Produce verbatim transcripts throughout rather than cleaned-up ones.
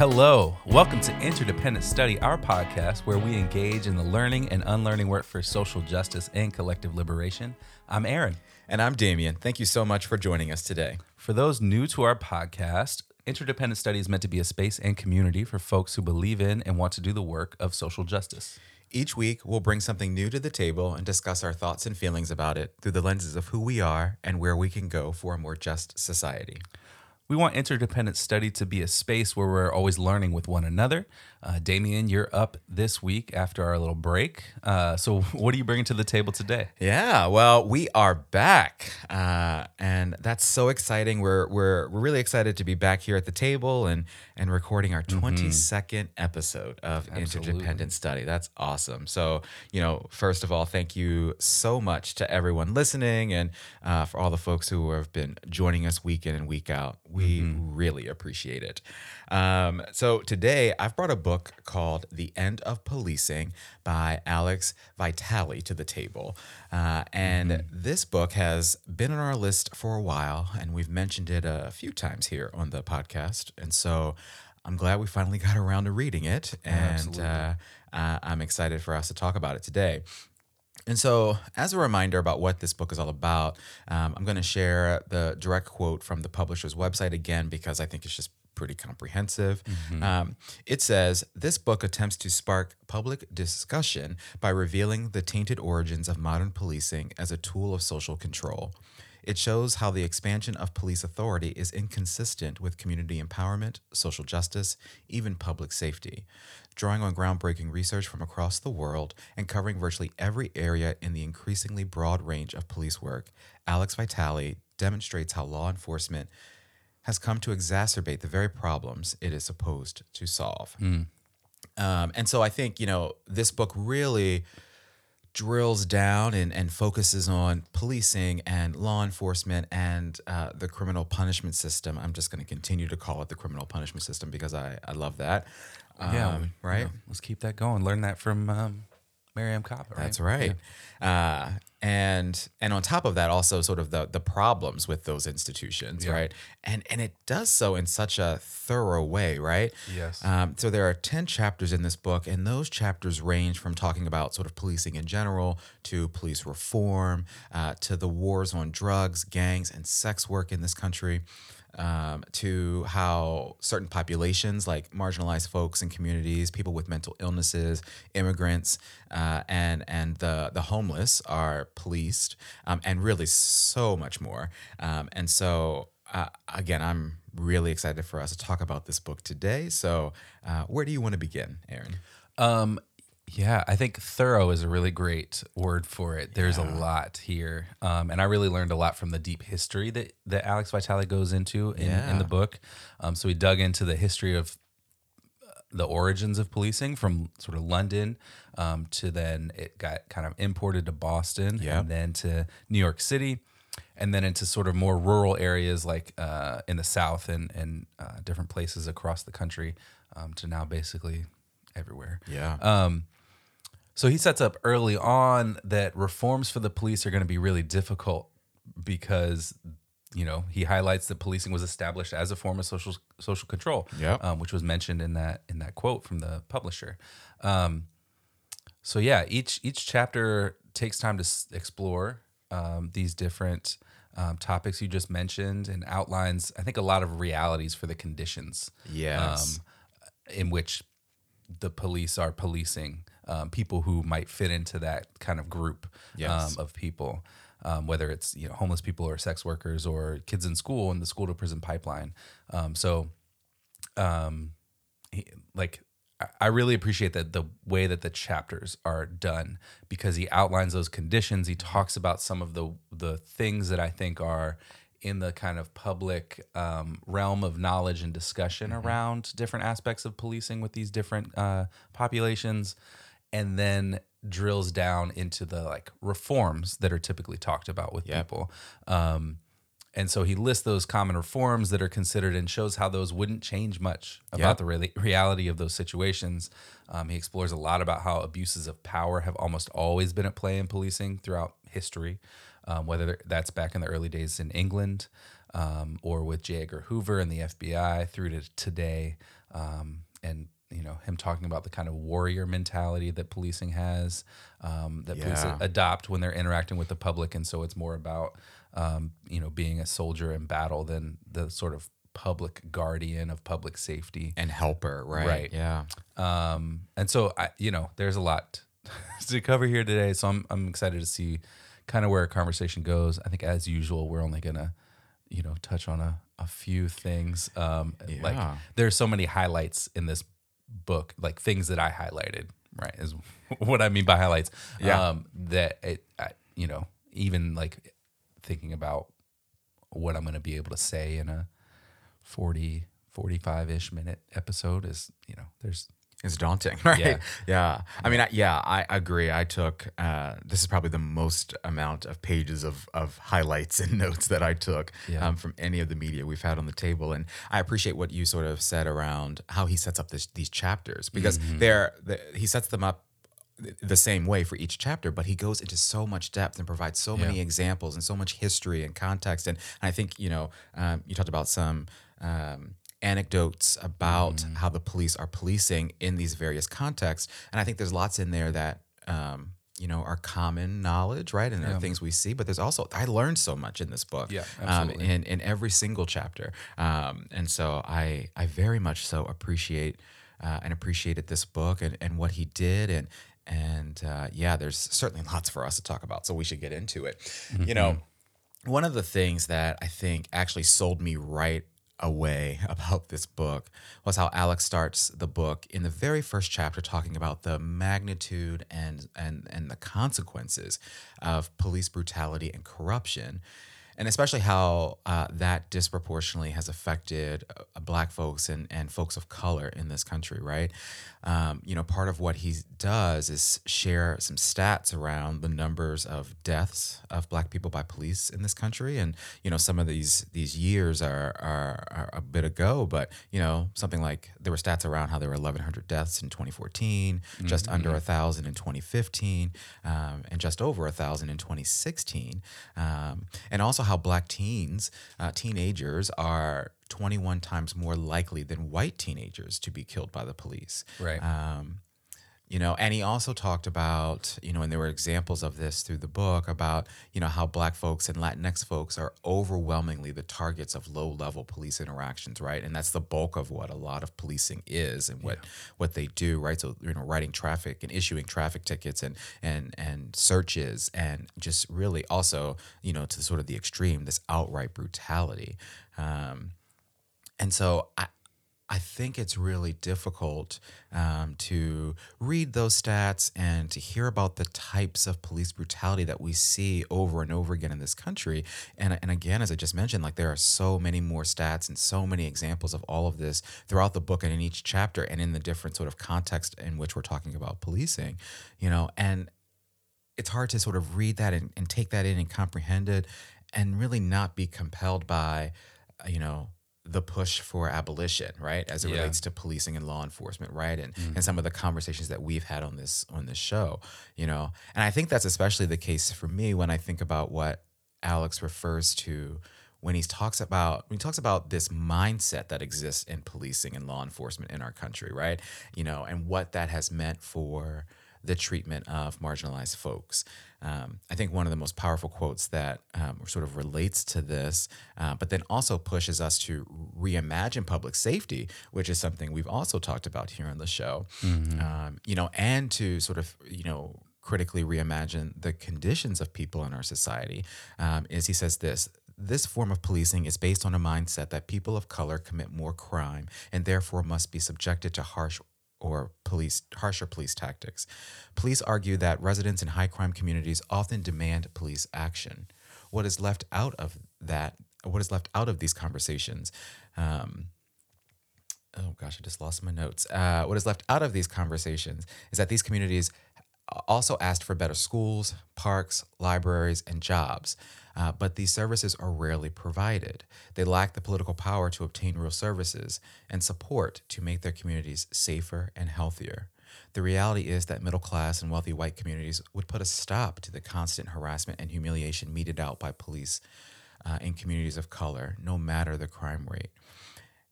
Hello, welcome to Interdependent Study, our podcast where we engage in the learning and unlearning work for social justice and collective liberation. I'm Aaron. And I'm Damian. Thank you so much for joining us today. For those new to our podcast, Interdependent Study is meant to be a space and community for folks who believe in and want to do the work of social justice. Each week, we'll bring something new to the table and discuss our thoughts and feelings about it through the lenses of who we are and where we can go for a more just society. We want Interdependent Study to be a space where we're always learning with one another. Uh, Damien, you're up this week after our little break. Uh, so what are you bringing to the table today? Yeah, well, we are back. Uh, and that's so exciting. We're, we're we're really excited to be back here at the table and, and recording our twenty-second mm-hmm. episode of Absolutely. Interdependent Study. That's awesome. So, you know, first of all, thank you so much to everyone listening and uh, for all the folks who have been joining us week in and week out. We mm-hmm. really appreciate it. Um, so today I've brought a book called The End of Policing by Alex Vitale to the table. Uh, and mm-hmm. this book has been on our list for a while, and we've mentioned it a few times here on the podcast. And so I'm glad we finally got around to reading it. And uh, uh, I'm excited for us to talk about it today. And so, as a reminder about what this book is all about, um, I'm going to share the direct quote from the publisher's website again because I think it's just pretty comprehensive. Mm-hmm. Um, it says, "This book attempts to spark public discussion by revealing the tainted origins of modern policing as a tool of social control. It shows how the expansion of police authority is inconsistent with community empowerment, social justice, even public safety. Drawing on groundbreaking research from across the world and covering virtually every area in the increasingly broad range of police work, Alex Vitale demonstrates how law enforcement has come to exacerbate the very problems it is supposed to solve." Mm. Um, and so I think, you know, this book really drills down and, and focuses on policing and law enforcement and uh, the criminal punishment system. I'm just going to continue to call it the criminal punishment system because I, I love that. Um, yeah. We, right. Yeah, let's keep that going. Learn that from um, Maryam Kaba, right? That's right. Yeah. Uh, and and on top of that, also sort of the the problems with those institutions, yeah. right? And and it does so in such a thorough way, right? Yes. Um, so there are ten chapters in this book, and those chapters range from talking about sort of policing in general to police reform, uh, to the wars on drugs, gangs, and sex work in this country, um, to how certain populations like marginalized folks and communities, people with mental illnesses, immigrants, uh, and and the the homeless are policed, um, and really so much more. Um, and so, uh, again, I'm really excited for us to talk about this book today. So uh, where do you want to begin, Aaron? Um, yeah, I think thorough is a really great word for it. There's yeah. a lot here. Um, and I really learned a lot from the deep history that, that Alex Vitale goes into in, yeah. in the book. Um, so we dug into the history of the origins of policing from sort of London um, to then it got kind of imported to Boston yep. and then to New York City and then into sort of more rural areas like uh, in the South and, and uh, different places across the country um, to now basically everywhere. Yeah. Um, so he sets up early on that reforms for the police are going to be really difficult because you know, he highlights that policing was established as a form of social social control, yep. um, which was mentioned in that in that quote from the publisher. Um, so yeah, each each chapter takes time to s- explore um, these different um, topics you just mentioned and outlines, I think, a lot of realities for the conditions yes. um, in which the police are policing um, people who might fit into that kind of group yes. um, of people. Um, whether it's you know homeless people or sex workers or kids in school and the school to prison pipeline, um, so um, he, like I really appreciate that the way that the chapters are done because he outlines those conditions. He talks about some of the the things that I think are in the kind of public um, realm of knowledge and discussion mm-hmm. around different aspects of policing with these different uh, populations, and then drills down into the like reforms that are typically talked about with yep. people. Um, and so he lists those common reforms that are considered and shows how those wouldn't change much about yep. the re- reality of those situations. Um, he explores a lot about how abuses of power have almost always been at play in policing throughout history, um, whether that's back in the early days in England um, or with J. Edgar Hoover and the F B I through to today. um, and you know, him talking about the kind of warrior mentality that policing has, um, that yeah. police adopt when they're interacting with the public. And so it's more about, um, you know, being a soldier in battle than the sort of public guardian of public safety. And helper, right? Right. Yeah. Um, and so, I, you know, there's a lot to cover here today. So I'm, I'm excited to see kind of where our conversation goes. I think as usual, we're only going to, you know, touch on a, a few things. Um, yeah. Like there's so many highlights in this book, like things that I highlighted, right, is what I mean by highlights. Yeah. Um, that it, I, you know, even like thinking about what I'm going to be able to say in a forty, forty-five-ish minute episode is, you know, there's... It's daunting, right? Yeah. yeah. I mean, I, yeah, I agree. I took, uh, this is probably the most amount of pages of of highlights and notes that I took yeah. um, from any of the media we've had on the table. And I appreciate what you sort of said around how he sets up this, these chapters, because mm-hmm. they're, they're, he sets them up the same way for each chapter, but he goes into so much depth and provides so yeah. many examples and so much history and context. And, and I think, you know, um, you talked about some... Um, anecdotes about mm. how the police are policing in these various contexts. And I think there's lots in there that, um, you know, are common knowledge, right? And yeah. the things we see, but there's also, I learned so much in this book, yeah, um, in, in every single chapter. Um, and so I, I very much so appreciate, uh, and appreciated this book and, and what he did. And, and, uh, yeah, there's certainly lots for us to talk about. So we should get into it. Mm-hmm. You know, one of the things that I think actually sold me right away about this book was how Alex starts the book in the very first chapter talking about the magnitude and and and the consequences of police brutality and corruption, and especially how uh, that disproportionately has affected uh, Black folks and, and folks of color in this country, right? Um, you know, part of what he does is share some stats around the numbers of deaths of Black people by police in this country. And, you know, some of these these years are, are, are a bit ago, but, you know, something like there were stats around how there were eleven hundred deaths in twenty fourteen, mm-hmm. just under one thousand in twenty fifteen, um, and just over one thousand in twenty sixteen. Um, and also how Black teens, uh, teenagers are twenty-one times more likely than white teenagers to be killed by the police. Right. Um, you know, and he also talked about, you know, and there were examples of this through the book about, you know, how Black folks and Latinx folks are overwhelmingly the targets of low-level police interactions, right? And that's the bulk of what a lot of policing is and what, yeah. what they do, right? So, you know, writing traffic and issuing traffic tickets and and and searches and just really also, you know, to the, sort of the extreme, this outright brutality. Um, and so I I think it's really difficult um, to read those stats and to hear about the types of police brutality that we see over and over again in this country. And, and again, as I just mentioned, like there are so many more stats and so many examples of all of this throughout the book and in each chapter and in the different sort of context in which we're talking about policing, you know, and it's hard to sort of read that and, and take that in and comprehend it and really not be compelled by, you know, the push for abolition, right, as it yeah. relates to policing and law enforcement, right, and mm-hmm. and some of the conversations that we've had on this on this show, you know, and I think that's especially the case for me when I think about what Alex refers to when he talks about when he talks about this mindset that exists in policing and law enforcement in our country, right, you know, and what that has meant for the treatment of marginalized folks. Um, I think one of the most powerful quotes that um, sort of relates to this, uh, but then also pushes us to reimagine public safety, which is something we've also talked about here on the show, mm-hmm. um, you know, and to sort of, you know, critically reimagine the conditions of people in our society, um, is he says this, this form of policing is based on a mindset that people of color commit more crime and therefore must be subjected to harsh or police harsher police tactics. Police argue that residents in high crime communities often demand police action. What is left out of that, what is left out of these conversations? Um, oh gosh, I just lost my notes. Uh, what is left out of these conversations is that these communities also asked for better schools, parks, libraries, and jobs. Uh, but these services are rarely provided. They lack the political power to obtain real services and support to make their communities safer and healthier. The reality is that middle-class and wealthy white communities would put a stop to the constant harassment and humiliation meted out by police uh, in communities of color, no matter the crime rate.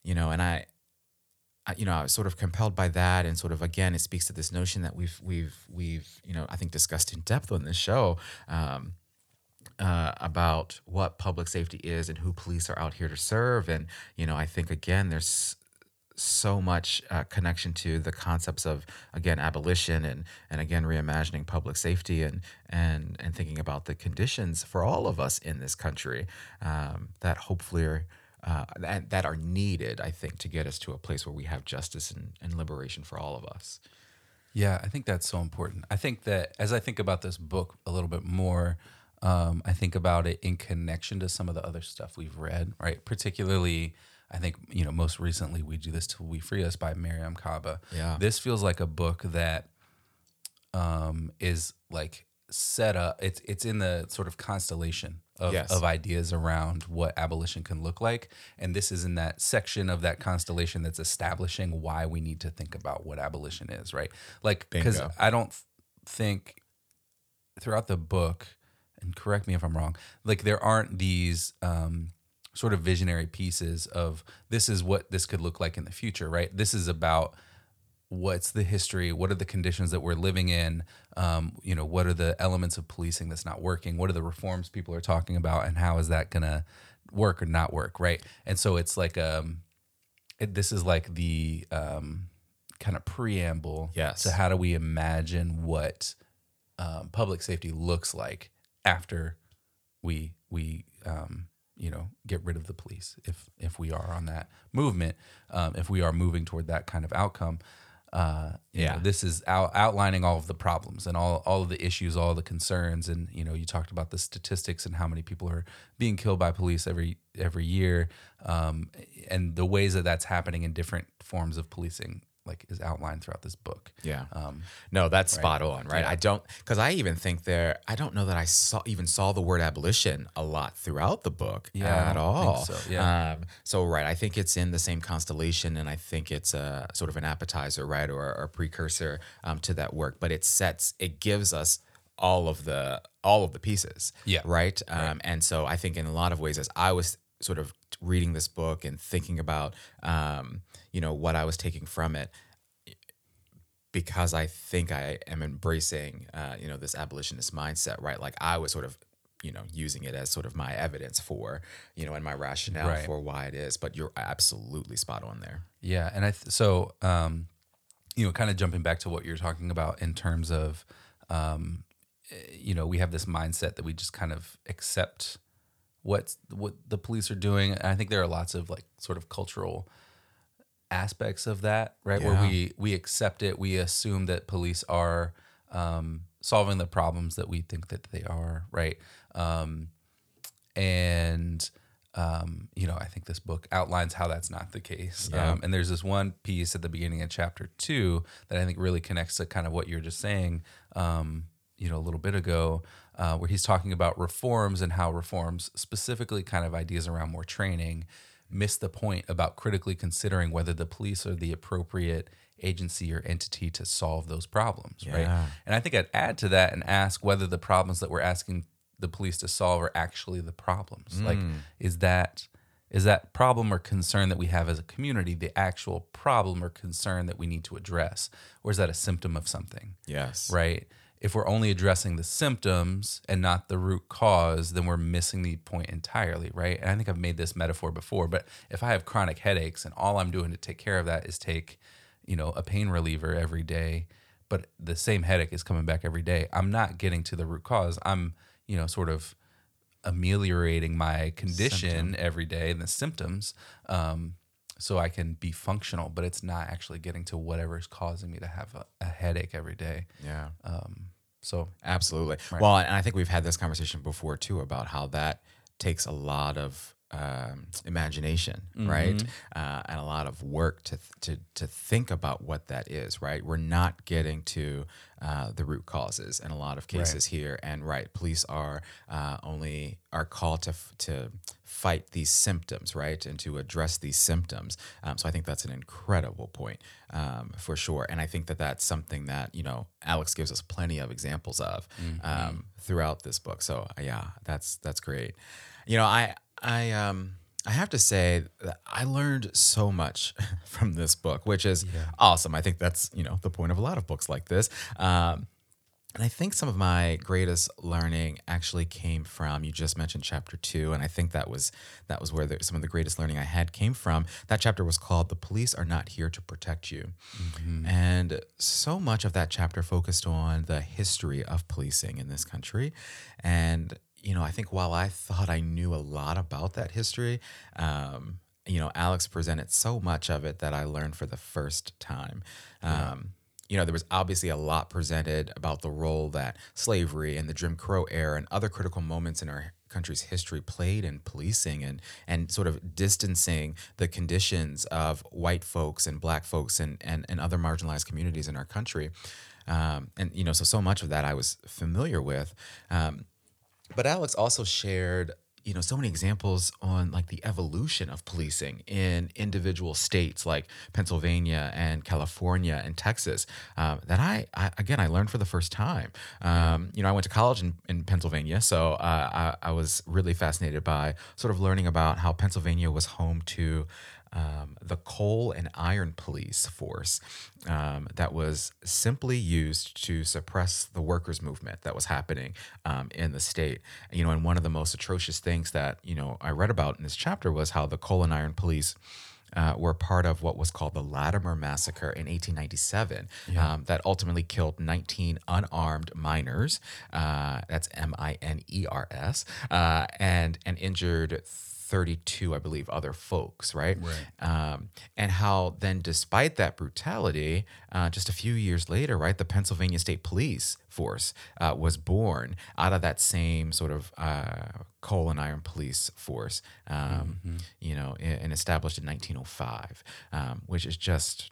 You know, and I, you know, I was sort of compelled by that, and sort of again, it speaks to this notion that we've we've we've you know, I think discussed in depth on this show um, uh, about what public safety is and who police are out here to serve, and you know, I think again, there's so much uh, connection to the concepts of again abolition and and again reimagining public safety and and and thinking about the conditions for all of us in this country um, that hopefully are. Uh, that, that are needed, I think, to get us to a place where we have justice and, and liberation for all of us. Yeah, I think that's so important. I think that as I think about this book a little bit more, um, I think about it in connection to some of the other stuff we've read, right? Particularly, I think, you know, most recently, We Do This Till We Free Us by Maryam Kaba. Yeah. This feels like a book that um, is like set up, it's, it's in the sort of constellation Of, yes. of ideas around what abolition can look like. And this is in that section of that constellation that's establishing why we need to think about what abolition is, right? Like, because I don't think throughout the book, and correct me if I'm wrong, like there aren't these um, sort of visionary pieces of this is what this could look like in the future, right? This is about what's the history, what are the conditions that we're living in, um, you know, what are the elements of policing that's not working, what are the reforms people are talking about, and how is that going to work or not work, right? And so it's like, um, it, this is like the um, kind of preamble yes. to how do we imagine what um, public safety looks like after we, we um, you know, get rid of the police, if, if we are on that movement, um, if we are moving toward that kind of outcome. Uh, yeah, know, this is out, outlining all of the problems and all, all of the issues, all the concerns. And, you know, you talked about the statistics and how many people are being killed by police every, every year. Um, and the ways that that's happening in different forms of policing, like is outlined throughout this book. Yeah. Um, no, that's right? spot on. Right. Yeah. I don't, cause I even think there, I don't know that I saw even saw the word abolition a lot throughout the book yeah, at all. So. Yeah. Um, so right. I think it's in the same constellation, and I think it's a sort of an appetizer, right. Or, or a precursor um, to that work, but it sets, it gives us all of the, all of the pieces. Yeah. Right. Um, right. And so I think in a lot of ways, as I was sort of reading this book and thinking about, um, you know, what I was taking from it, because I think I am embracing, uh, you know, this abolitionist mindset, right? Like I was sort of, you know, using it as sort of my evidence for, you know, and my rationale right. for why it is, but you're absolutely spot on there. Yeah. And I, th- so, um, you know, kind of jumping back to what you're talking about in terms of, um, you know, we have this mindset that we just kind of accept what what the police are doing. And I think there are lots of like sort of cultural aspects of that, right? Yeah. Where we, we accept it. We assume that police are um, solving the problems that we think that they are, right? Um, and, um, you know, I think this book outlines how that's not the case. Yeah. Um, and there's this one piece at the beginning of chapter two that I think really connects to kind of what you're just saying, um, you know, a little bit ago, uh, where he's talking about reforms and how reforms, specifically kind of ideas around more training, missed the point about critically considering whether the police are the appropriate agency or entity to solve those problems, yeah. right? And I think I'd add to that and ask whether the problems that we're asking the police to solve are actually the problems. Mm. Like, is that is that problem or concern that we have as a community the actual problem or concern that we need to address? Or is that a symptom of something? Yes. Right? If we're only addressing the symptoms and not the root cause, then we're missing the point entirely, right? And I think I've made this metaphor before, but if I have chronic headaches and all I'm doing to take care of that is take, you know, a pain reliever every day, but the same headache is coming back every day, I'm not getting to the root cause. I'm, you know, sort of ameliorating my condition symptom. Every day and the symptoms um, so I can be functional, but it's not actually getting to whatever is causing me to have a, a headache every day. Yeah. Um, So absolutely. Right. Well, and I think we've had this conversation before too about how that takes a lot of um, imagination, mm-hmm. right, uh, and a lot of work to to to think about what that is, right? We're not getting to uh, the root causes in a lot of cases right. here, and right, police are uh, only are called to f- to fight these symptoms, right, and to address these symptoms. Um, so I think that's an incredible point. Um, for sure. And I think that that's something that, you know, Alex gives us plenty of examples of mm-hmm. um, throughout this book. So yeah, that's, that's great. You know, I, I, um, I have to say that I learned so much from this book, which is yeah. awesome. I think that's, you know, the point of a lot of books like this. Um, and I think some of my greatest learning actually came from, you just mentioned chapter two, and I think that was that was where the, some of the greatest learning I had came from. That chapter was called The Police Are Not Here to Protect You. Mm-hmm. And so much of that chapter focused on the history of policing in this country. And you know, I think while I thought I knew a lot about that history, um, you know, Alex presented so much of it that I learned for the first time. Um, yeah. You know, there was obviously a lot presented about the role that slavery and the Jim Crow era and other critical moments in our country's history played in policing and and sort of distancing the conditions of white folks and black folks and and, and other marginalized communities in our country. Um, and, you know, so, so much of that I was familiar with. Um, But Alex also shared, you know, so many examples on like the evolution of policing in individual states like Pennsylvania and California and Texas um, that I, I, again, I learned for the first time. Um, you know, I went to college in, in Pennsylvania, so uh, I, I was really fascinated by sort of learning about how Pennsylvania was home to Um, the coal and iron police force um, that was simply used to suppress the workers' movement that was happening um, in the state. You know, and one of the most atrocious things that, you know, I read about in this chapter was how the coal and iron police uh, were part of what was called the Latimer Massacre in eighteen ninety-seven yeah. um, that ultimately killed nineteen unarmed miners, uh, that's M I N E R S, uh, and, and injured thirty-two, I believe, other folks, right? right. Um, and how then, despite that brutality, uh, just a few years later, right, the Pennsylvania State Police force uh, was born out of that same sort of uh, coal and iron police force, um, mm-hmm. you know, and established in nineteen oh five, um, which is just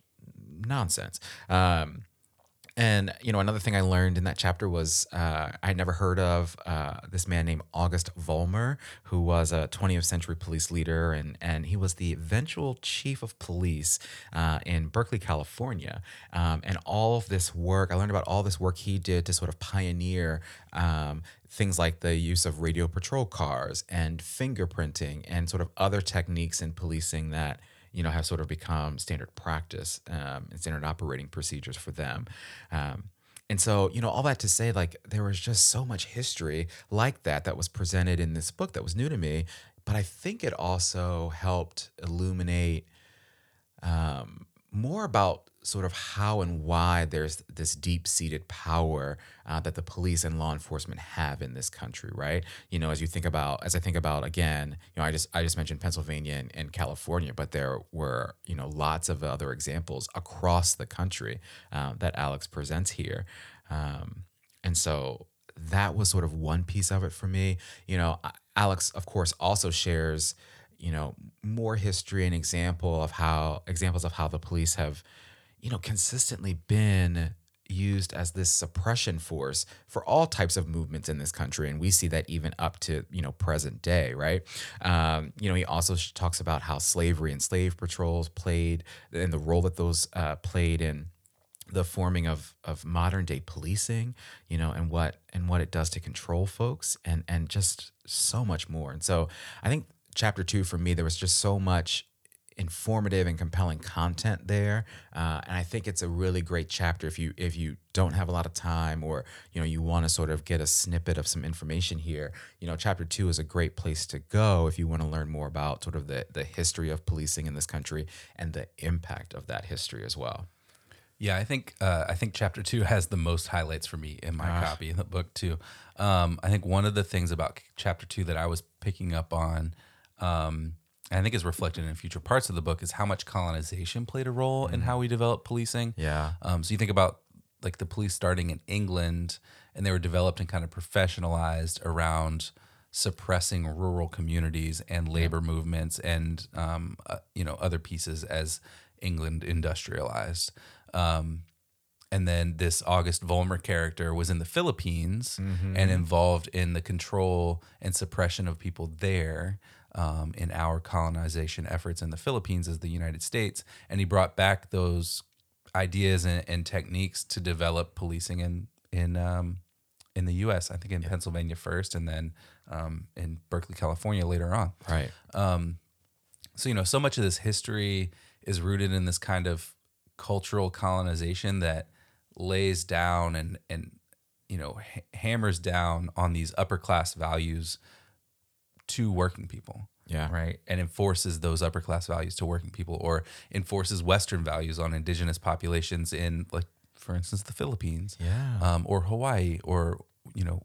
nonsense. Um, And, you know, another thing I learned in that chapter was uh, I had never heard of uh, this man named August Vollmer, who was a twentieth century police leader. And, and he was the eventual chief of police uh, in Berkeley, California. Um, and all of this work, I learned about all this work he did to sort of pioneer um, things like the use of radio patrol cars and fingerprinting and sort of other techniques in policing that, you know, have sort of become standard practice um, and standard operating procedures for them. Um, and so, you know, all that to say, like, there was just so much history like that that was presented in this book that was new to me. But I think it also helped illuminate um, more about sort of how and why there's this deep-seated power uh, that the police and law enforcement have in this country, right? You know, as you think about, as I think about, again, you know, I just I just mentioned Pennsylvania and, and California, but there were, you know, lots of other examples across the country uh, that Alex presents here. Um, and so that was sort of one piece of it for me. You know, Alex, of course, also shares, you know, more history and example of how, examples of how the police have, you know, consistently been used as this suppression force for all types of movements in this country. And we see that even up to, you know, present day, right? Um, you know, he also talks about how slavery and slave patrols played and the role that those uh, played in the forming of of modern day policing, you know, and what and what it does to control folks and and just so much more. And so I think chapter two for me, there was just so much informative and compelling content there, uh, and I think it's a really great chapter if you if you don't have a lot of time, or you know you want to sort of get a snippet of some information here. You know, chapter two is a great place to go if you want to learn more about sort of the the history of policing in this country and the impact of that history as well. Yeah, I think uh, I think chapter two has the most highlights for me in my ah. copy in the book too. Um, I think one of the things about chapter two that I was picking up on, Um, I think is reflected in future parts of the book, is how much colonization played a role mm. in how we developed policing. Yeah. Um, so you think about like the police starting in England, and they were developed and kind of professionalized around suppressing rural communities and labor yeah. movements and, um, uh, you know, other pieces as England industrialized. Um, and then this August Vollmer character was in the Philippines mm-hmm. and involved in the control and suppression of people there. Um, in our colonization efforts in the Philippines as the United States. And he brought back those ideas and, and techniques to develop policing in in um, in the U S, I think in yeah. Pennsylvania first, and then um, in Berkeley, California later on. Right. Um, So, you know, so much of this history is rooted in this kind of cultural colonization that lays down and, and you know, ha- hammers down on these upper class values to working people. Yeah. Right. And enforces those upper class values to working people, or enforces Western values on indigenous populations in, like, for instance, the Philippines, yeah, um, or Hawaii, or, you know,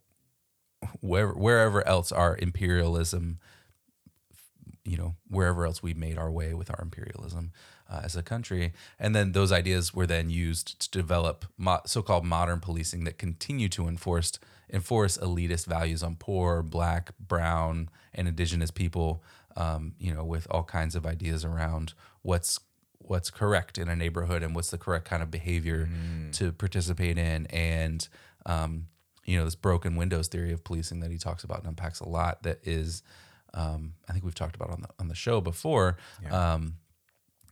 wherever, wherever else our imperialism, you know, wherever else we made our way with our imperialism uh, as a country. And then those ideas were then used to develop mo- so-called modern policing that continue to enforce enforce elitist values on poor, black, brown, and indigenous people, um, you know, with all kinds of ideas around what's what's correct in a neighborhood and what's the correct kind of behavior mm. to participate in. And, um, you know, this broken windows theory of policing that he talks about and unpacks a lot, that is, um, I think we've talked about on the on the show before, yeah. um,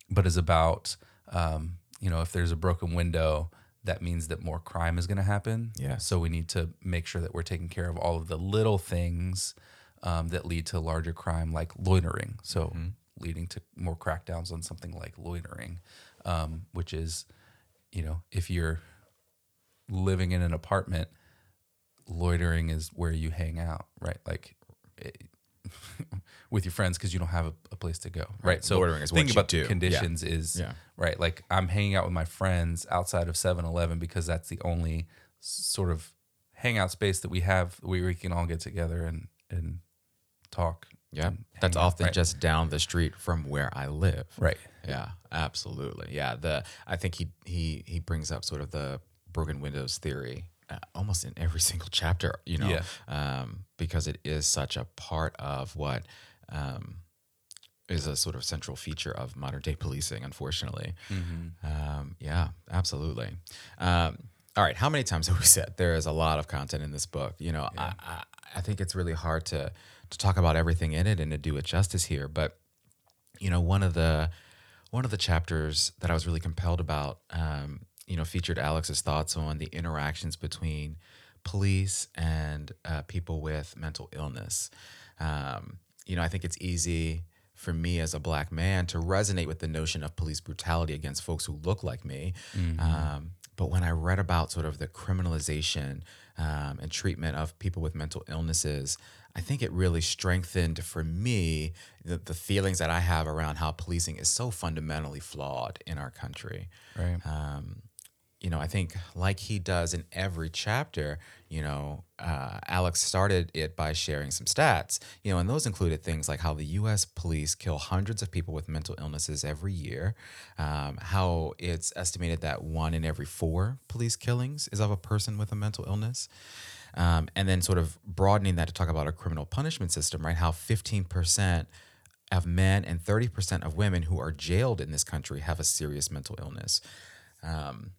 but is about, um, you know, if there's a broken window, that means that more crime is going to happen. Yeah. So we need to make sure that we're taking care of all of the little things um, that lead to larger crime, like loitering. So mm-hmm. leading to more crackdowns on something like loitering, um, which is, you know, if you're living in an apartment, loitering is where you hang out, right? Like it, with your friends, because you don't have a, a place to go, right? right. So loitering is thinking what about you the do. Conditions yeah. is, yeah. right? Like I'm hanging out with my friends outside of seven eleven because that's the only sort of hangout space that we have where we can all get together and, and talk. Yeah, that's out, often right. just down the street from where I live. Right. Yeah, absolutely. Yeah, the I think he he he brings up sort of the broken windows theory uh, almost in every single chapter, you know, yeah. um, because it is such a part of what um, is a sort of central feature of modern day policing, unfortunately. Mm-hmm. Um, yeah, absolutely. Um, all right, how many times have we said there is a lot of content in this book? You know, yeah. I, I I think it's really hard to. to talk about everything in it and to do it justice here. But, you know, one of the one of the chapters that I was really compelled about, um, you know, featured Alex's thoughts on the interactions between police and uh, people with mental illness. Um, you know, I think it's easy for me as a black man to resonate with the notion of police brutality against folks who look like me. Mm-hmm. Um, but when I read about sort of the criminalization um, and treatment of people with mental illnesses, I think it really strengthened for me the, the feelings that I have around how policing is so fundamentally flawed in our country. Right. Um, you know, I think like he does in every chapter, you know, uh, Alex started it by sharing some stats, you know, and those included things like how the U S police kill hundreds of people with mental illnesses every year, um, how it's estimated that one in every four police killings is of a person with a mental illness. Um, and then sort of broadening that to talk about a criminal punishment system, right? How fifteen percent of men and thirty percent of women who are jailed in this country have a serious mental illness. Um,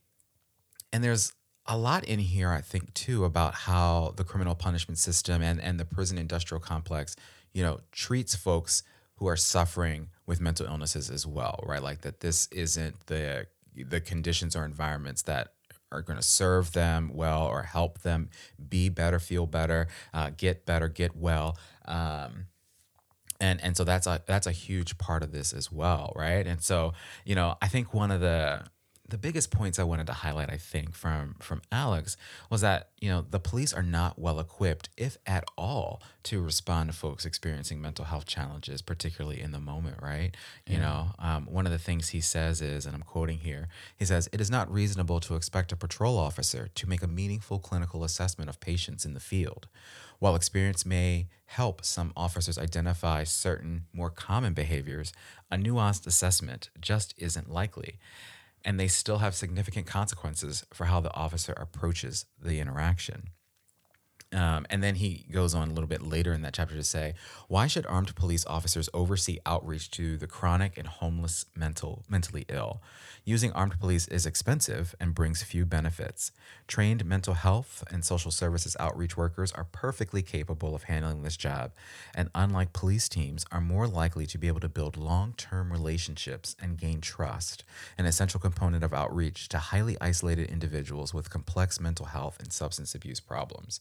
and there's a lot in here, I think, too, about how the criminal punishment system and, and the prison industrial complex, you know, treats folks who are suffering with mental illnesses as well, right? Like that this isn't the the conditions or environments that are going to serve them well or help them be better, feel better, uh, get better, get well. Um, and and so that's a that's a huge part of this as well, right? And so, you know, I think one of the the biggest points I wanted to highlight, I think, from from Alex was that, you know, the police are not well equipped, if at all, to respond to folks experiencing mental health challenges, particularly in the moment, right? You yeah. know, um, one of the things he says is, and I'm quoting here, he says, "It is not reasonable to expect a patrol officer to make a meaningful clinical assessment of patients in the field. While experience may help some officers identify certain more common behaviors, a nuanced assessment just isn't likely. And they still have significant consequences for how the officer approaches the interaction." Um, and then he goes on a little bit later in that chapter to say, "Why should armed police officers oversee outreach to the chronic and homeless mental, mentally ill? Using armed police is expensive and brings few benefits. Trained mental health and social services outreach workers are perfectly capable of handling this job, and unlike police teams, are more likely to be able to build long-term relationships and gain trust, an essential component of outreach to highly isolated individuals with complex mental health and substance abuse problems."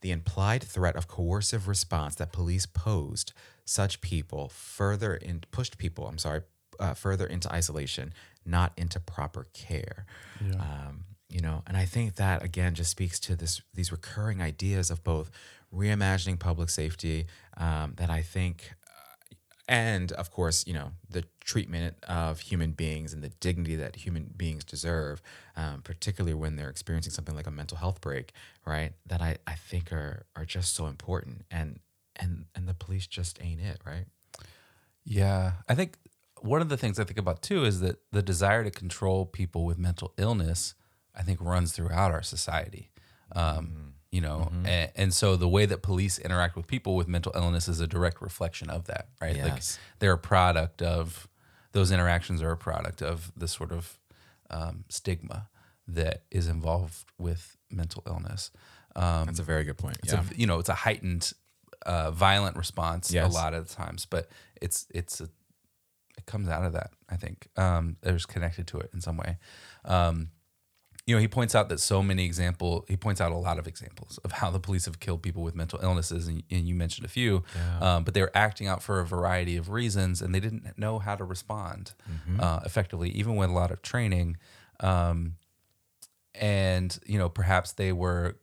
The implied threat of coercive response that police posed such people further in, pushed people, I'm sorry, uh, further into isolation, not into proper care. Yeah. Um, you know, and I think that, again, just speaks to this these recurring ideas of both reimagining public safety um, that I think, uh, and of course, you know, the treatment of human beings and the dignity that human beings deserve, um, particularly when they're experiencing something like a mental health break, right, that I, I think are are just so important. And, and, and the police just ain't it, right? Yeah. I think one of the things I think about, too, is that the desire to control people with mental illness, I think, runs throughout our society. Um, mm-hmm. You know, mm-hmm. and, and so the way that police interact with people with mental illness is a direct reflection of that, right? Yes. Like they're a product of, those interactions are a product of the sort of um, stigma that is involved with mental illness. Um, That's a very good point. It's yeah. a, you know, it's a heightened uh, violent response yes. a lot of the times, but it's, it's, a, it comes out of that, I think. Um, there's connected to it in some way. Um, You know, he points out that so many example. He points out a lot of examples of how the police have killed people with mental illnesses, and, and you mentioned a few. Yeah. Um, but they were acting out for a variety of reasons, and they didn't know how to respond mm-hmm. uh, effectively, even with a lot of training. Um, and you know, perhaps they were,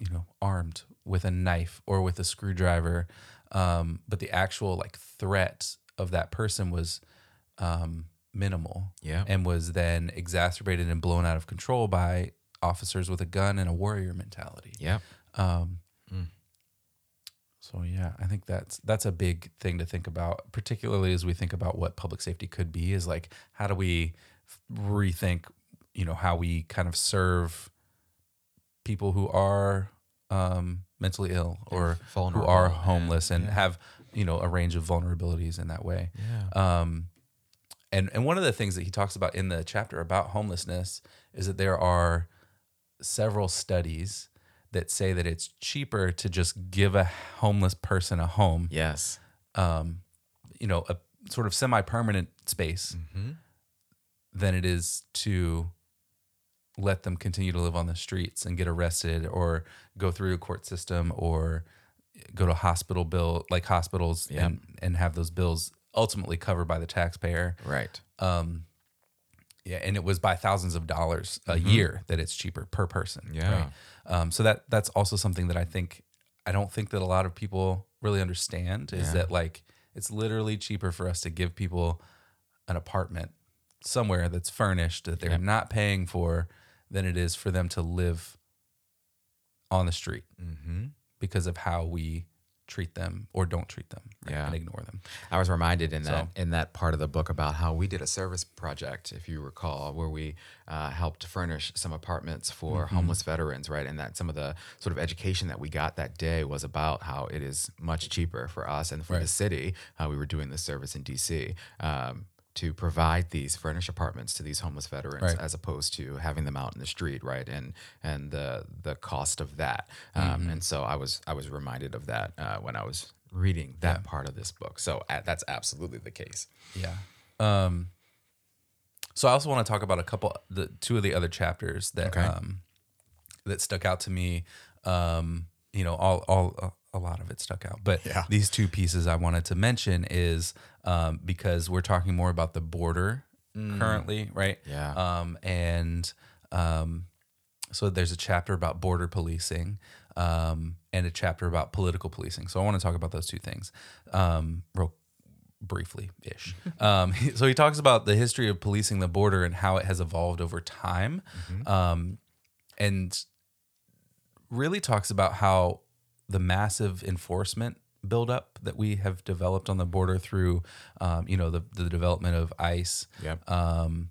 you know, armed with a knife or with a screwdriver, um, but the actual like threat of that person was. Um, minimal yeah. and was then exacerbated and blown out of control by officers with a gun and a warrior mentality. Yeah. Um, mm. So, yeah, I think that's that's a big thing to think about, particularly as we think about what public safety could be, is like, how do we rethink, you know, how we kind of serve people who are um, mentally ill or who are homeless and, and yeah. have, you know, a range of vulnerabilities in that way. Yeah. Um, And and one of the things that he talks about in the chapter about homelessness is that there are several studies that say that it's cheaper to just give a homeless person a home. Yes. Um, you know, a sort of semi-permanent space mm-hmm. than it is to let them continue to live on the streets and get arrested or go through a court system or go to hospital bill, like hospitals yep. and, and have those bills ultimately covered by the taxpayer. Right. Um, yeah, and it was by thousands of dollars a mm-hmm. year that it's cheaper per person. Yeah. Right? Um, so that that's also something that I think, I don't think that a lot of people really understand is yeah. that like, it's literally cheaper for us to give people an apartment somewhere that's furnished that they're yeah. not paying for than it is for them to live on the street mm-hmm. because of how we treat them or don't treat them right? yeah. and ignore them. I was reminded in that so. in that part of the book about how we did a service project, if you recall, where we uh, helped furnish some apartments for mm-hmm. homeless veterans, right? And that some of the sort of education that we got that day was about how it is much cheaper for us and for right. the city, how we were doing this service in D C, um, to provide these furnished apartments to these homeless veterans right. as opposed to having them out in the street, right? And and the the cost of that. Um, mm-hmm. And so I was I was reminded of that uh, when I was reading that yeah. part of this book. So uh, that's absolutely the case. Yeah. Um, so I also want to talk about a couple, the two of the other chapters that okay. um, that stuck out to me. Um, you know, all all a lot of it stuck out, but yeah. these two pieces I wanted to mention is. Um, because we're talking more about the border mm. currently, right? Yeah. Um, and um, so there's a chapter about border policing um, and a chapter about political policing. So I want to talk about those two things um, real briefly-ish. um, so he talks about the history of policing the border and how it has evolved over time mm-hmm. um, and really talks about how the massive enforcement buildup that we have developed on the border through, um, you know, the, the development of ICE yep. um,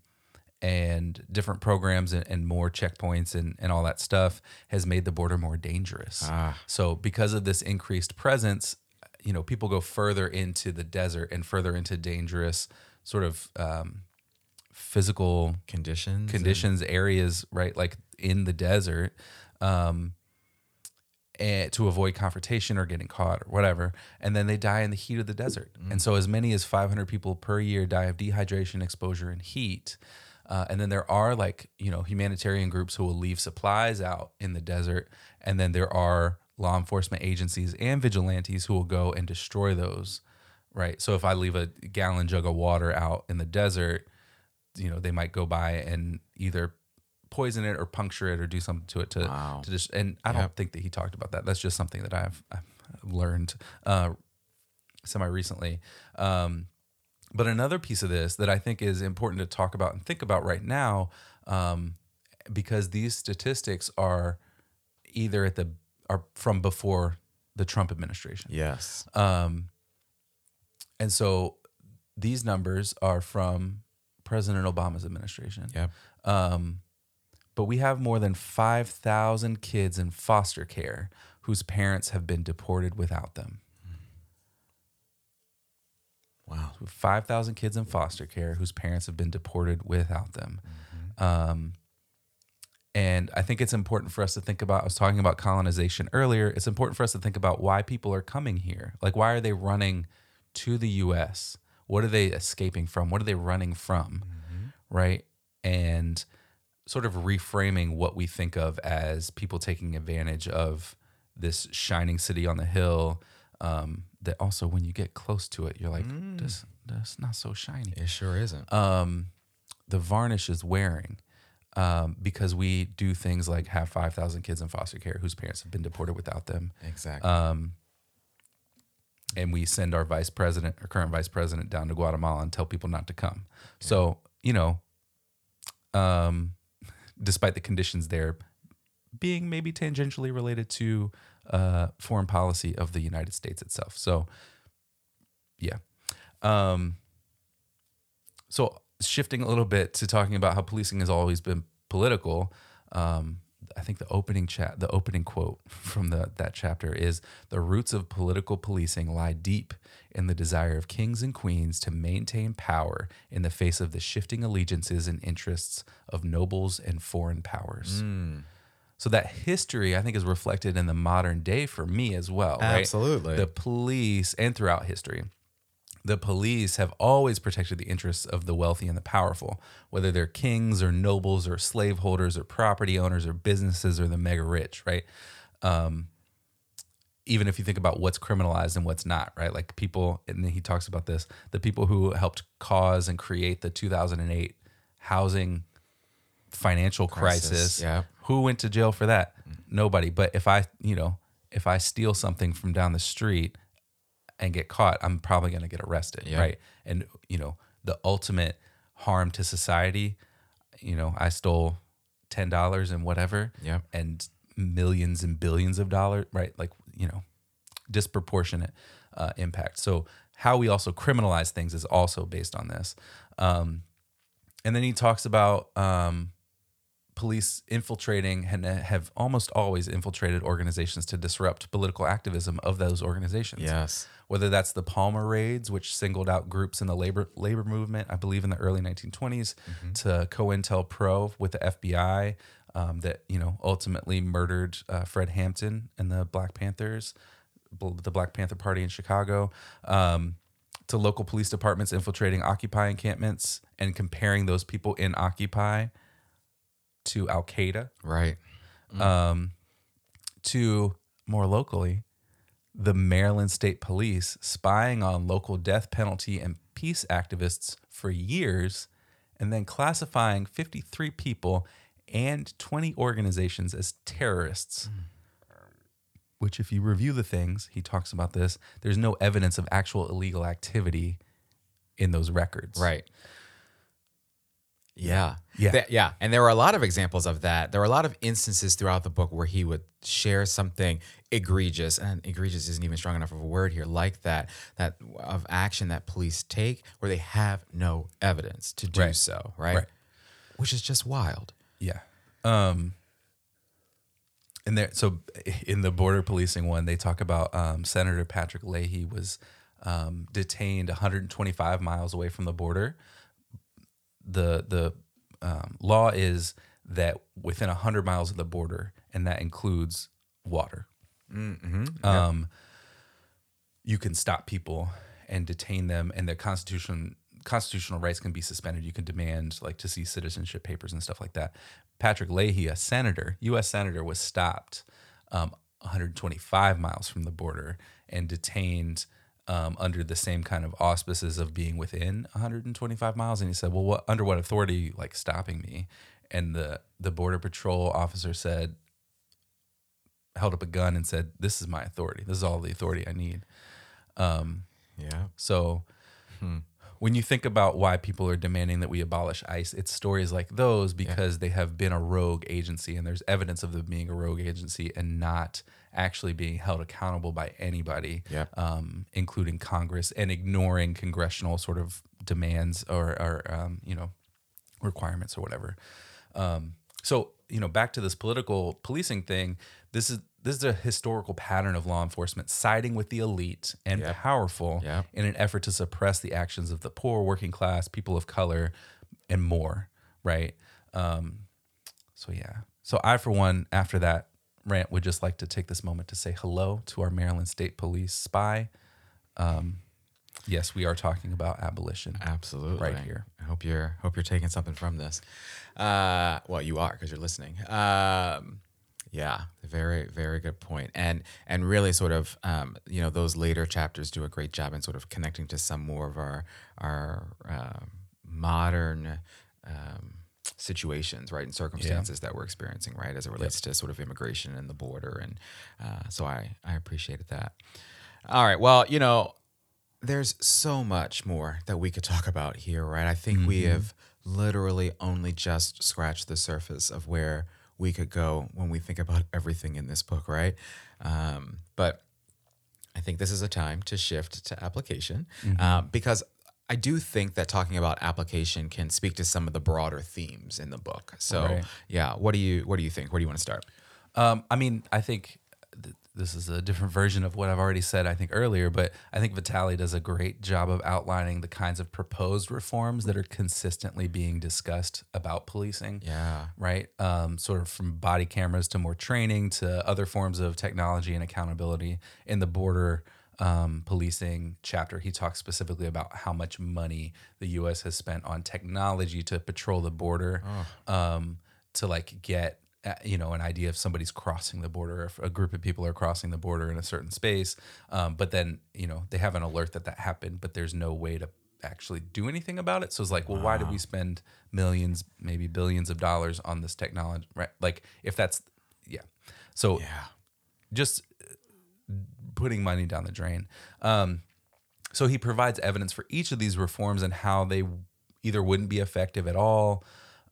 and different programs and, and more checkpoints and, and all that stuff has made the border more dangerous. Ah. So because of this increased presence, you know, people go further into the desert and further into dangerous sort of um, physical conditions, conditions and- areas, right? Like in the desert. Um, And to avoid confrontation or getting caught or whatever. And then they die in the heat of the desert. Mm. And so as many as five hundred people per year die of dehydration, exposure, and heat. Uh, and then there are like, you know, humanitarian groups who will leave supplies out in the desert. And then there are law enforcement agencies and vigilantes who will go and destroy those, right? So if I leave a gallon jug of water out in the desert, you know, they might go by and either poison it or puncture it or do something to it to, wow. to just, and I yep. don't think that he talked about that. That's just something that I've, I've learned uh, semi-recently. Um, but another piece of this that I think is important to talk about and think about right now, um, because these statistics are either at the, are from before the Trump administration. Yes. Um, and so these numbers are from President Obama's administration. Yeah. Um, but we have more than five thousand kids in foster care whose parents have been deported without them. Wow. So five thousand kids in foster care whose parents have been deported without them. Mm-hmm. Um, and I think it's important for us to think about, I was talking about colonization earlier. It's important for us to think about why people are coming here. Like, why are they running to the U S? What are they escaping from? What are they running from? Mm-hmm. Right? And sort of reframing what we think of as people taking advantage of this shining city on the hill, um, that also when you get close to it, you're like, mm. this, that's not so shiny. It sure isn't. Um, the varnish is wearing, um, because we do things like have five thousand kids in foster care whose parents have been deported without them. Exactly. Um, and we send our vice president, our current vice president, down to Guatemala and tell people not to come. Yeah. So, you know, um, despite the conditions there being maybe tangentially related to uh, foreign policy of the United States itself. So, yeah. Um, so shifting a little bit to talking about how policing has always been political, um, I think the opening chat, the opening quote from the, that chapter is, "The roots of political policing lie deep in the desire of kings and queens to maintain power in the face of the shifting allegiances and interests of nobles and foreign powers." Mm. So that history, I think, is reflected in the modern day for me as well. Right? Absolutely. The police, and throughout history, the police have always protected the interests of the wealthy and the powerful, whether they're kings or nobles or slaveholders or property owners or businesses or the mega rich, right? Um, even if you think about what's criminalized and what's not, right? Like people, and then he talks about this, the people who helped cause and create the two thousand eight housing financial crisis, crisis yeah. who went to jail for that? Nobody. But if I, you know, if I steal something from down the street and get caught, I'm probably going to get arrested, yeah. right? And, you know, the ultimate harm to society, you know, I stole ten dollars and whatever, yeah. and millions and billions of dollars, right? Like, you know, disproportionate uh, impact. So how we also criminalize things is also based on this. Um, and then he talks about um, police infiltrating and have almost always infiltrated organizations to disrupt political activism of those organizations. Yes. Whether that's the Palmer raids, which singled out groups in the labor labor movement, I believe in the early nineteen twenties, mm-hmm. to COINTELPRO with the F B I um, that, you know, ultimately murdered uh, Fred Hampton and the Black Panthers, the Black Panther Party in Chicago, um, to local police departments infiltrating Occupy encampments and comparing those people in Occupy to al-Qaeda, right? Mm. Um, to more locally, the Maryland State Police spying on local death penalty and peace activists for years, and then classifying fifty-three people and twenty organizations as terrorists. Mm. Which, if you review the things, he talks about this, there's no evidence of actual illegal activity in those records. Right. Yeah. Yeah. Th- yeah. And there were a lot of examples of that. There were a lot of instances throughout the book where he would share something egregious, and egregious isn't even strong enough of a word here, like that, that of action that police take where they have no evidence to do right. so, right? right? Which is just wild. Yeah. Um, and there, so in the border policing one, they talk about um, Senator Patrick Leahy was um, detained one hundred twenty-five miles away from the border. The the um, law is that within one hundred miles of the border, and that includes water, mm-hmm. yeah. um, you can stop people and detain them, and their constitution constitutional rights can be suspended. You can demand like to see citizenship papers and stuff like that. Patrick Leahy, a senator, U S senator, was stopped um, one hundred twenty-five miles from the border and detained um, under the same kind of auspices of being within one hundred twenty-five miles. And he said, well, what, under what authority are you, like, stopping me? And the, the Border Patrol officer said, held up a gun and said, this is my authority. This is all the authority I need. Um, yeah. So hmm. when you think about why people are demanding that we abolish ICE, it's stories like those, because yeah. they have been a rogue agency, and there's evidence of them being a rogue agency and not actually being held accountable by anybody, yeah. um, including Congress, and ignoring congressional sort of demands or, or um, you know, requirements or whatever. Um, so, you know, back to this political policing thing, this is this is a historical pattern of law enforcement siding with the elite and yep. powerful yep. in an effort to suppress the actions of the poor, working class, people of color, and more, right? Um, so, yeah. So I, for one, after that rant, would just like to take this moment to say hello to our Maryland State Police spy. Um, yes, we are talking about abolition. Absolutely. Right here. I hope you're, hope you're taking something from this. Uh, well, you are, because you're listening. Um Yeah, very, very good point. And and really sort of, um, you know, those later chapters do a great job in sort of connecting to some more of our, our um, modern um, situations, right, and circumstances yeah. that we're experiencing, right, as it relates yep. to sort of immigration and the border. And uh, so I, I appreciated that. All right, well, you know, there's so much more that we could talk about here, right? I think mm-hmm. we have literally only just scratched the surface of where we could go when we think about everything in this book, right? Um, but I think this is a time to shift to application, mm-hmm. uh, because I do think that talking about application can speak to some of the broader themes in the book. So, right. yeah, what do you what do you think? Where do you want to start? Um, I mean, I think th- this is a different version of what I've already said, I think, earlier, but I think Vitale does a great job of outlining the kinds of proposed reforms that are consistently being discussed about policing. Yeah. Right? Um, sort of from body cameras to more training to other forms of technology and accountability. In the border um, policing chapter, he talks specifically about how much money the U S has spent on technology to patrol the border, oh. um, to like get, you know, an idea if somebody's crossing the border, if a group of people are crossing the border in a certain space. Um, but then, you know, they have an alert that that happened, but there's no way to actually do anything about it. So it's like, well, wow. why did we spend millions, maybe billions of dollars on this technology? Right. Like if that's, yeah. So yeah. just putting money down the drain. Um, so he provides evidence for each of these reforms and how they either wouldn't be effective at all,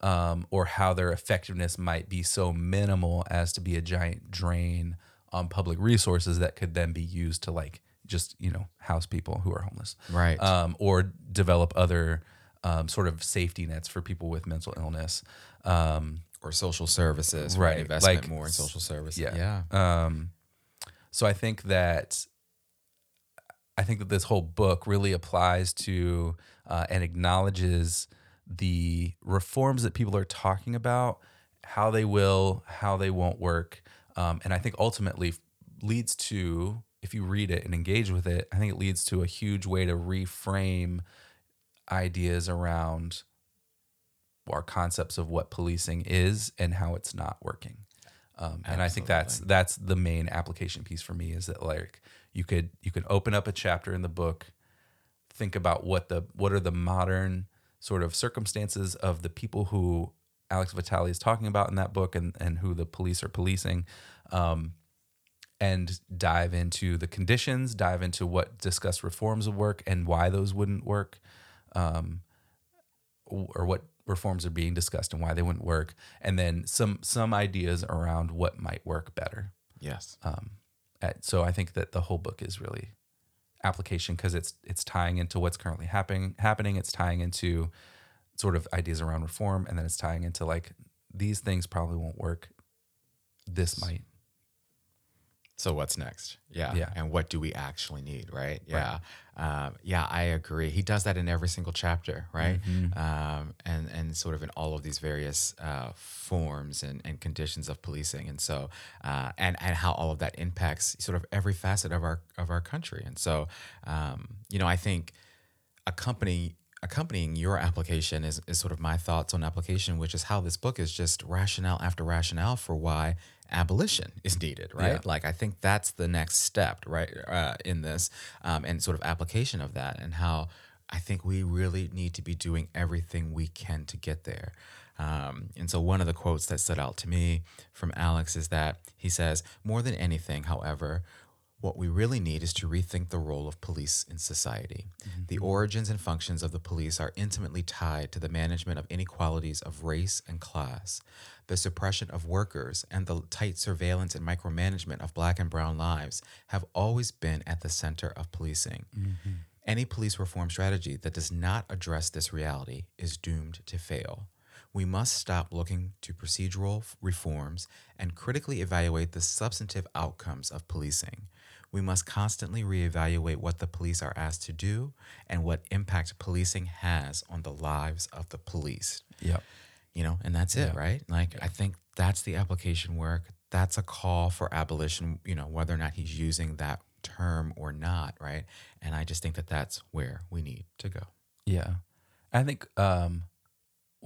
Um, or how their effectiveness might be so minimal as to be a giant drain on public resources that could then be used to like just, you know, house people who are homeless. Right. Um, or develop other um, sort of safety nets for people with mental illness. Um, or social services. Right. right? Investment like, more in social services. Yeah. yeah. Um, so I think that I think that this whole book really applies to uh, and acknowledges the reforms that people are talking about, how they will, how they won't work. Um, and I think ultimately leads to, if you read it and engage with it, I think it leads to a huge way to reframe ideas around our concepts of what policing is and how it's not working. Um, and I think that's that's the main application piece for me, is that like you could you could open up a chapter in the book, think about what the what are the modern sort of circumstances of the people who Alex Vitale is talking about in that book, and, and who the police are policing, um, and dive into the conditions, dive into what discussed reforms would work and why those wouldn't work, um, or what reforms are being discussed and why they wouldn't work, and then some some ideas around what might work better. Yes. Um, at, so I think that the whole book is really application, because it's it's tying into what's currently happening happening it's tying into sort of ideas around reform, and then it's tying into like these things probably won't work, this might, so what's next? Yeah, yeah. And what do we actually need, right? Yeah, right. Um, yeah, I agree. He does that in every single chapter, right? Mm-hmm. um, and and sort of in all of these various uh, forms and, and conditions of policing, and so uh, and and how all of that impacts sort of every facet of our of our country. And so, um, you know, I think accompanying accompanying your application is is sort of my thoughts on application, which is how this book is just rationale after rationale for why abolition is needed, right? Yeah. Like, I think that's the next step, right, uh, in this um, and sort of application of that, and how I think we really need to be doing everything we can to get there. Um, and so one of the quotes that stood out to me from Alex is that he says, more than anything, however, what we really need is to rethink the role of police in society. Mm-hmm. The origins and functions of the police are intimately tied to the management of inequalities of race and class, the suppression of workers, and the tight surveillance and micromanagement of Black and brown lives have always been at the center of policing. Mm-hmm. Any police reform strategy that does not address this reality is doomed to fail. We must stop looking to procedural reforms and critically evaluate the substantive outcomes of policing. We must constantly reevaluate what the police are asked to do and what impact policing has on the lives of the police. Yep. You know, and that's it, yep. right? Like, yep. I think that's the application work. That's a call for abolition, you know, whether or not he's using that term or not, right? And I just think that that's where we need to go. Yeah. I think... um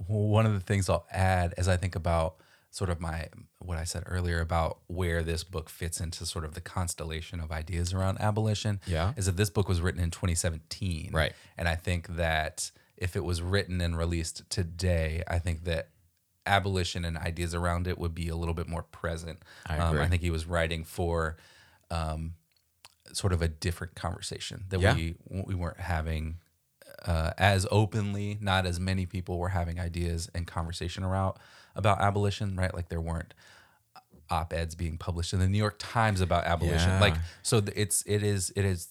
one of the things I'll add as I think about sort of my, what I said earlier about where this book fits into sort of the constellation of ideas around abolition, yeah. is that this book was written in twenty seventeen. Right. And I think that if it was written and released today, I think that abolition and ideas around it would be a little bit more present. I agree. Um, I think he was writing for um, sort of a different conversation that yeah. we we weren't having Uh, as openly, not as many people were having ideas and conversation around about abolition, right? Like, there weren't op-eds being published in the New York Times about abolition. Yeah. Like, so it's it is it is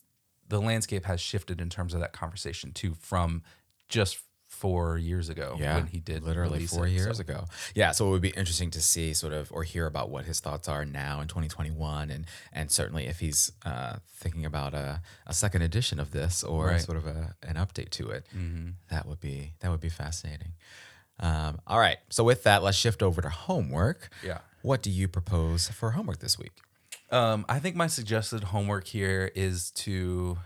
the landscape has shifted in terms of that conversation too, from just four years ago yeah. when he did literally four it, years so. ago. Yeah, so it would be interesting to see sort of or hear about what his thoughts are now in twenty twenty-one, and and certainly if he's uh, thinking about a, a second edition of this or right. sort of a, an update to it, mm-hmm. that would be that would be fascinating. Um, all right, so with that, let's shift over to homework. Yeah, what do you propose for homework this week? Um, I think my suggested homework here is to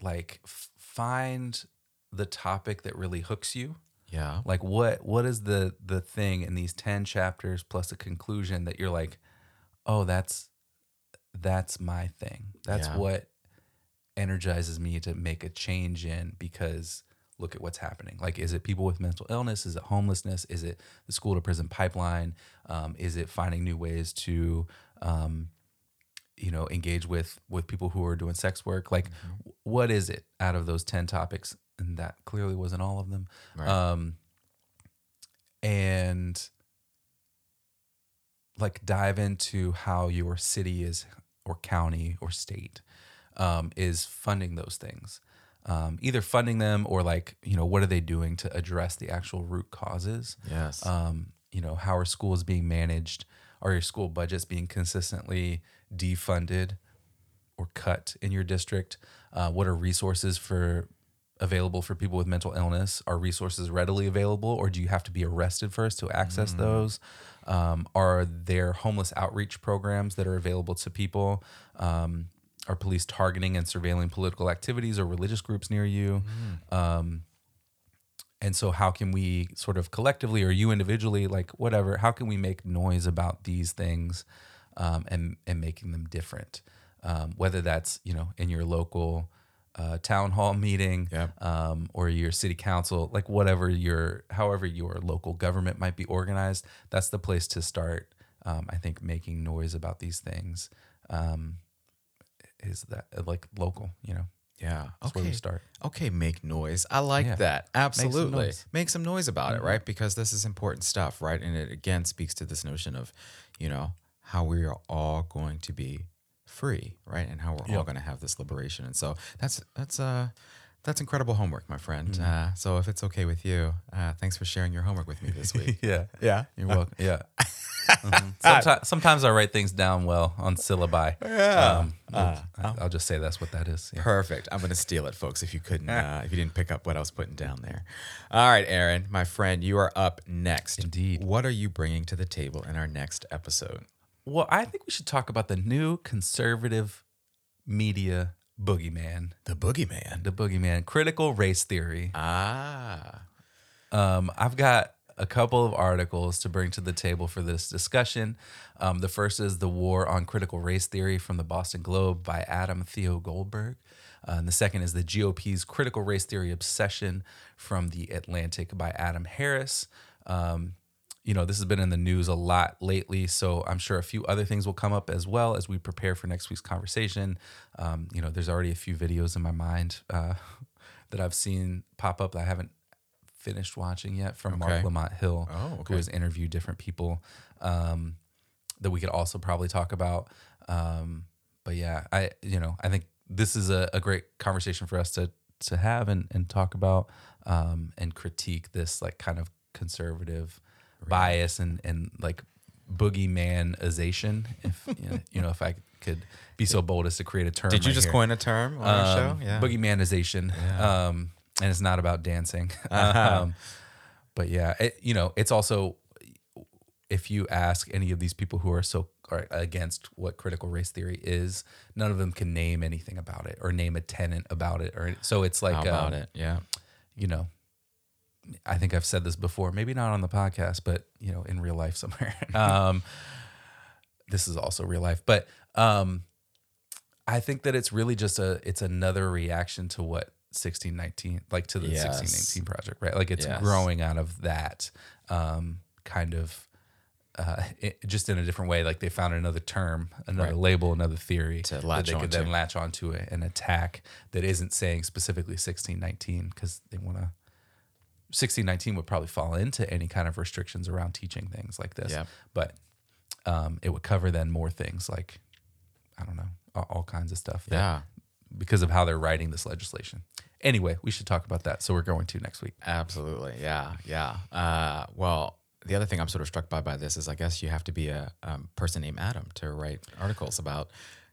like f- find. the topic that really hooks you. Yeah. Like what what is the the thing in these ten chapters plus a conclusion that you're like, oh, that's that's my thing. That's yeah. what energizes me to make a change in, because look at what's happening. Like, is it people with mental illness? Is it homelessness? Is it the school to prison pipeline? Um, is it finding new ways to um, you know, engage with with people who are doing sex work? Like, mm-hmm. what is it out of those ten topics? And that clearly wasn't all of them. Right. Um, and like dive into how your city is, or county or state um, is funding those things. Um, either funding them or like, you know, what are they doing to address the actual root causes? Yes. Um, you know, how are schools being managed? Are your school budgets being consistently defunded or cut in your district? Uh, what are resources for... available for people with mental illness? Are resources readily available, or do you have to be arrested first to access mm. those? Um, are there homeless outreach programs that are available to people? Um, are police targeting and surveilling political activities or religious groups near you? Mm. Um, and so how can we sort of collectively, or you individually, like whatever, how can we make noise about these things um, and, and making them different? Um, whether that's, you know, in your local Uh, town hall meeting, yep. um, or your city council, like whatever your, however your local government might be organized, that's the place to start. Um, I think making noise about these things um, is that like local, you know? Yeah. That's okay. where we start. Okay. Make noise. I like yeah. that. Absolutely. Make some, Make some noise about mm-hmm. it, right? Because this is important stuff, right? And it again speaks to this notion of, you know, how we are all going to be free, right? And how we're yep. all going to have this liberation. And so that's that's uh that's incredible homework, my friend. Mm-hmm. Uh, so if it's okay with you, uh, thanks for sharing your homework with me this week. yeah, yeah, you're welcome. yeah. Mm-hmm. Sometimes, sometimes I write things down well on syllabi. Yeah, um, uh, I'll, I'll just say that's what that is. Yeah. Perfect. I'm going to steal it, folks. If you couldn't, uh, if you didn't pick up what I was putting down there. All right, Aaron, my friend, you are up next. Indeed. What are you bringing to the table in our next episode? Well, I think we should talk about the new conservative media boogeyman. The boogeyman? The boogeyman. Critical race theory. Ah. Um, I've got a couple of articles to bring to the table for this discussion. Um, the first is The War on Critical Race Theory from the Boston Globe by Adam Theo Goldberg. Uh, and the second is The G O P's Critical Race Theory Obsession from The Atlantic by Adam Harris. Um, you know, this has been in the news a lot lately, so I'm sure a few other things will come up as well as we prepare for next week's conversation. Um, you know, there's already a few videos in my mind uh, that I've seen pop up that I haven't finished watching yet from okay. Mark Lamont Hill, oh, okay. who has interviewed different people um, that we could also probably talk about. Um, but yeah, I you know, I think this is a, a great conversation for us to to have and, and talk about um, and critique this like kind of conservative right. bias and, and like boogeymanization, if you know, you know, if I could be so bold as to create a term. Did you right just here. coin a term on um, your show? Yeah. Boogeymanization. Yeah. Um, And it's not about dancing. Uh-huh. um, but yeah, it, you know, it's also, if you ask any of these people who are so are against what critical race theory is, none of them can name anything about it or name a tenant about it. Or so it's like, How about um, it? Yeah. You know, I think I've said this before, maybe not on the podcast, but you know, in real life somewhere. um, this is also real life, but um, I think that it's really just a, it's another reaction to what, sixteen nineteen like to the yes. sixteen nineteen Project, right? Like it's yes. growing out of that um kind of uh it, just in a different way. Like they found another term, another right. label, another theory to latch that they on could to. then latch onto it and attack that isn't saying specifically sixteen nineteen, because they want to sixteen nineteen would probably fall into any kind of restrictions around teaching things like this. Yeah. But um it would cover then more things like I don't know, all, all kinds of stuff that, yeah because of how they're writing this legislation. Anyway, we should talk about that. So we're going to next week. Absolutely. Yeah. Yeah. Uh, well, the other thing I'm sort of struck by by this is I guess you have to be a um, person named Adam to write articles about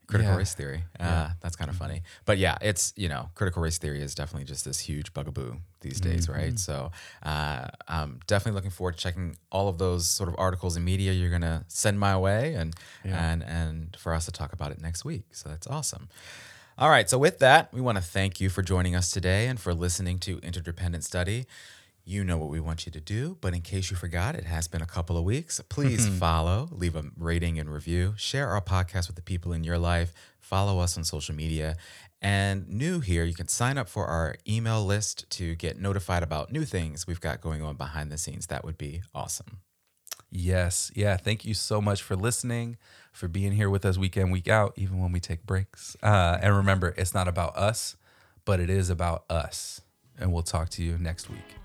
critical yeah. race theory. Uh, yeah. That's kind of mm-hmm. funny. But yeah, it's, you know, critical race theory is definitely just this huge bugaboo these days, mm-hmm. right? So uh, I'm definitely looking forward to checking all of those sort of articles and media you're going to send my way and yeah. and and for us to talk about it next week. So that's awesome. All right, so with that, we want to thank you for joining us today and for listening to Interdependent Study. You know what we want you to do, but in case you forgot, it has been a couple of weeks. Please follow, leave a rating and review, share our podcast with the people in your life, follow us on social media. And new here, you can sign up for our email list to get notified about new things we've got going on behind the scenes. That would be awesome. Yes. Yeah. Thank you so much for listening, for being here with us week in, week out, even when we take breaks. Uh, and remember, it's not about us, but it is about us. And we'll talk to you next week.